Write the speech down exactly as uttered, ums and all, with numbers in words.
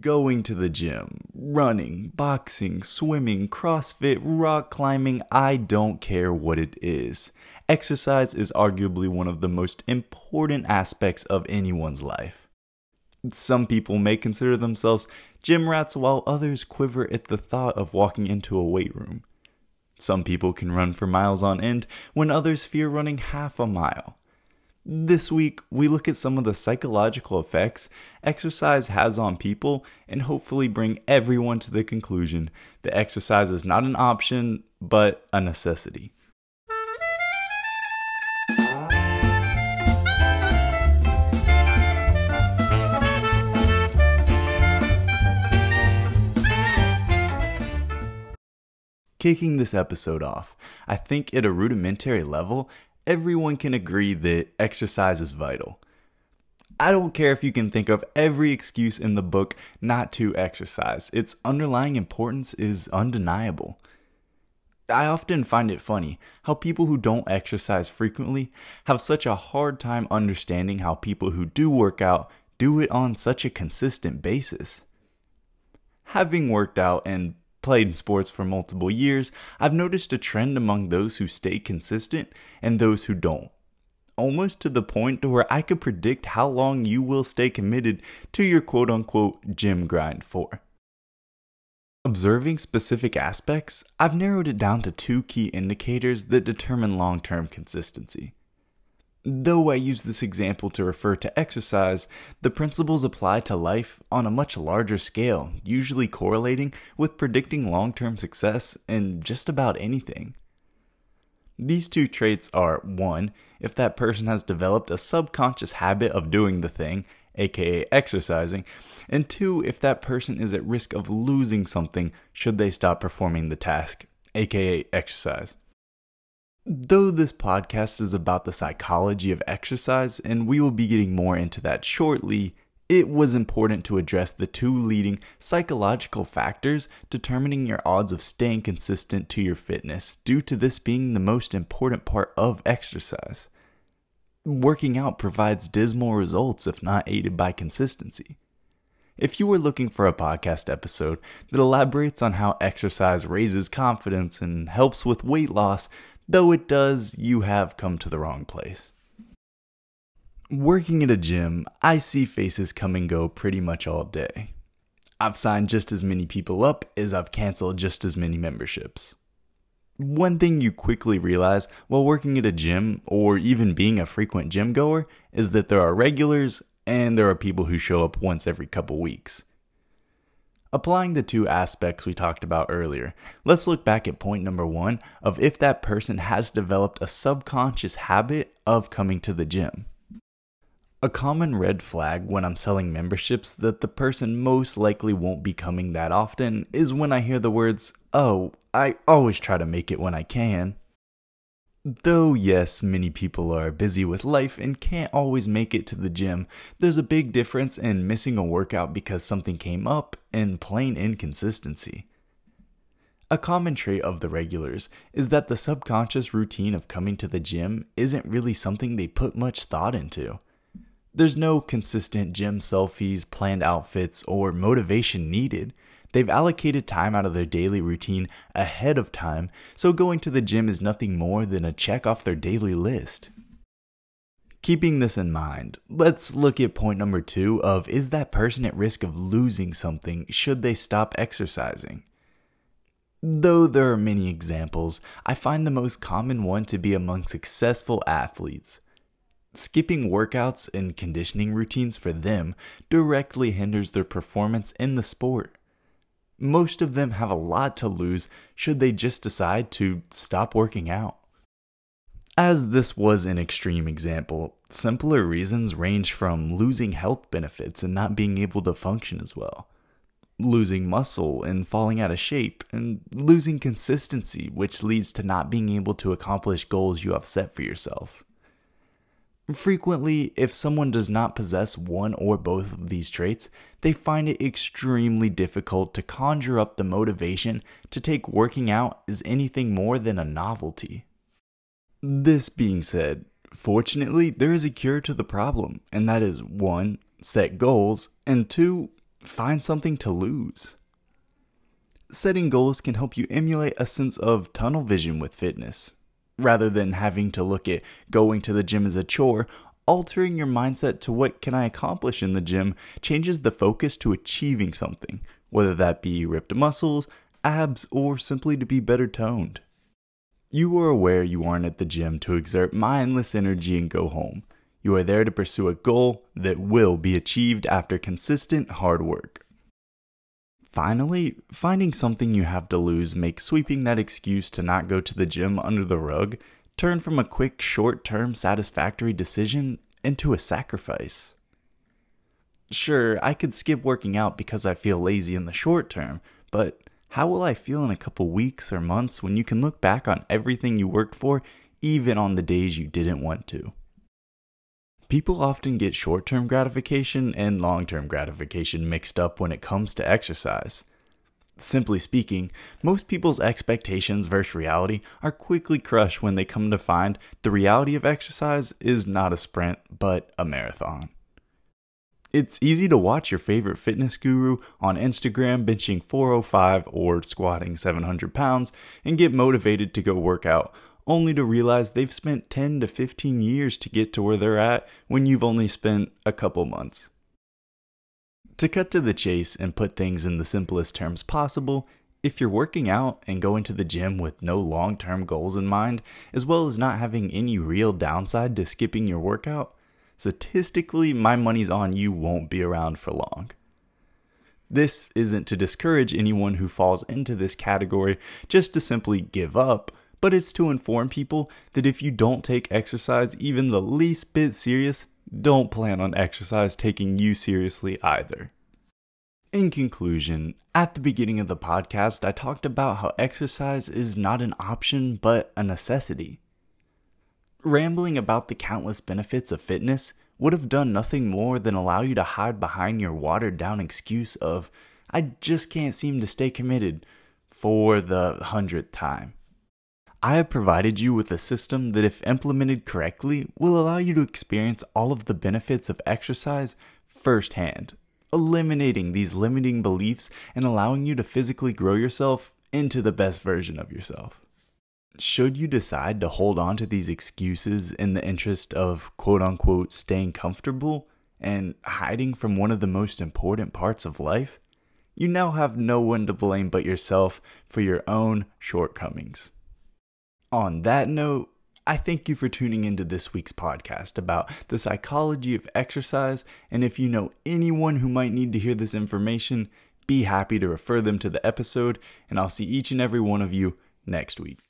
Going to the gym, running, boxing, swimming, CrossFit, rock climbing, I don't care what it is. Exercise is arguably one of the most important aspects of anyone's life. Some people may consider themselves gym rats while others quiver at the thought of walking into a weight room. Some people can run for miles on end when others fear running half a mile. This week, we look at some of the psychological effects exercise has on people and hopefully bring everyone to the conclusion that exercise is not an option, but a necessity. Kicking this episode off, I think at a rudimentary level, everyone can agree that exercise is vital. I don't care if you can think of every excuse in the book not to exercise. Its underlying importance is undeniable. I often find it funny how people who don't exercise frequently have such a hard time understanding how people who do work out do it on such a consistent basis. Having worked out and played in sports for multiple years, I've noticed a trend among those who stay consistent and those who don't, almost to the point to where I could predict how long you will stay committed to your quote-unquote gym grind for. Observing specific aspects, I've narrowed it down to two key indicators that determine long-term consistency. Though I use this example to refer to exercise, the principles apply to life on a much larger scale, usually correlating with predicting long-term success in just about anything. These two traits are, one, if that person has developed a subconscious habit of doing the thing, aka exercising, and two, if that person is at risk of losing something should they stop performing the task, aka exercise. Though this podcast is about the psychology of exercise, and we will be getting more into that shortly, it was important to address the two leading psychological factors determining your odds of staying consistent to your fitness, due to this being the most important part of exercise. Working out provides dismal results if not aided by consistency. If you are looking for a podcast episode that elaborates on how exercise raises confidence and helps with weight loss, though it does, you have come to the wrong place. Working at a gym, I see faces come and go pretty much all day. I've signed just as many people up as I've canceled just as many memberships. One thing you quickly realize while working at a gym, or even being a frequent gym goer, is that there are regulars and there are people who show up once every couple weeks. Applying the two aspects we talked about earlier, let's look back at point number one of if that person has developed a subconscious habit of coming to the gym. A common red flag when I'm selling memberships that the person most likely won't be coming that often is when I hear the words, "Oh, I always try to make it when I can." Though yes, many people are busy with life and can't always make it to the gym, there's a big difference in missing a workout because something came up and plain inconsistency. A common trait of the regulars is that the subconscious routine of coming to the gym isn't really something they put much thought into. There's no consistent gym selfies, planned outfits, or motivation needed. They've allocated time out of their daily routine ahead of time, so going to the gym is nothing more than a check off their daily list. Keeping this in mind, let's look at point number two of is that person at risk of losing something should they stop exercising? Though there are many examples, I find the most common one to be among successful athletes. Skipping workouts and conditioning routines for them directly hinders their performance in the sport. Most of them have a lot to lose should they just decide to stop working out. As this was an extreme example, simpler reasons range from losing health benefits and not being able to function as well, losing muscle and falling out of shape, and losing consistency, which leads to not being able to accomplish goals you have set for yourself. Frequently, if someone does not possess one or both of these traits, they find it extremely difficult to conjure up the motivation to take working out as anything more than a novelty. This being said, fortunately, there is a cure to the problem, and that is one, set goals, and two, find something to lose. Setting goals can help you emulate a sense of tunnel vision with fitness. Rather than having to look at going to the gym as a chore, altering your mindset to what can I accomplish in the gym changes the focus to achieving something, whether that be ripped muscles, abs, or simply to be better toned. You are aware you aren't at the gym to exert mindless energy and go home. You are there to pursue a goal that will be achieved after consistent hard work. Finally, finding something you have to lose makes sweeping that excuse to not go to the gym under the rug turn from a quick, short-term, satisfactory decision into a sacrifice. Sure, I could skip working out because I feel lazy in the short term, but how will I feel in a couple weeks or months when you can look back on everything you worked for, even on the days you didn't want to? People often get short-term gratification and long-term gratification mixed up when it comes to exercise. Simply speaking, most people's expectations versus reality are quickly crushed when they come to find the reality of exercise is not a sprint, but a marathon. It's easy to watch your favorite fitness guru on Instagram benching four oh five or squatting seven hundred pounds and get motivated to go work out, only to realize they've spent ten to fifteen years to get to where they're at when you've only spent a couple months. To cut to the chase and put things in the simplest terms possible, if you're working out and going to the gym with no long-term goals in mind, as well as not having any real downside to skipping your workout, statistically, my money's on you won't be around for long. This isn't to discourage anyone who falls into this category just to simply give up, but it's to inform people that if you don't take exercise even the least bit serious, don't plan on exercise taking you seriously either. In conclusion, at the beginning of the podcast, I talked about how exercise is not an option, but a necessity. Rambling about the countless benefits of fitness would have done nothing more than allow you to hide behind your watered-down excuse of, I just can't seem to stay committed, for the hundredth time. I have provided you with a system that, if implemented correctly, will allow you to experience all of the benefits of exercise firsthand, eliminating these limiting beliefs and allowing you to physically grow yourself into the best version of yourself. Should you decide to hold on to these excuses in the interest of quote-unquote staying comfortable and hiding from one of the most important parts of life, you now have no one to blame but yourself for your own shortcomings. On that note, I thank you for tuning into this week's podcast about the psychology of exercise, and if you know anyone who might need to hear this information, be happy to refer them to the episode, and I'll see each and every one of you next week.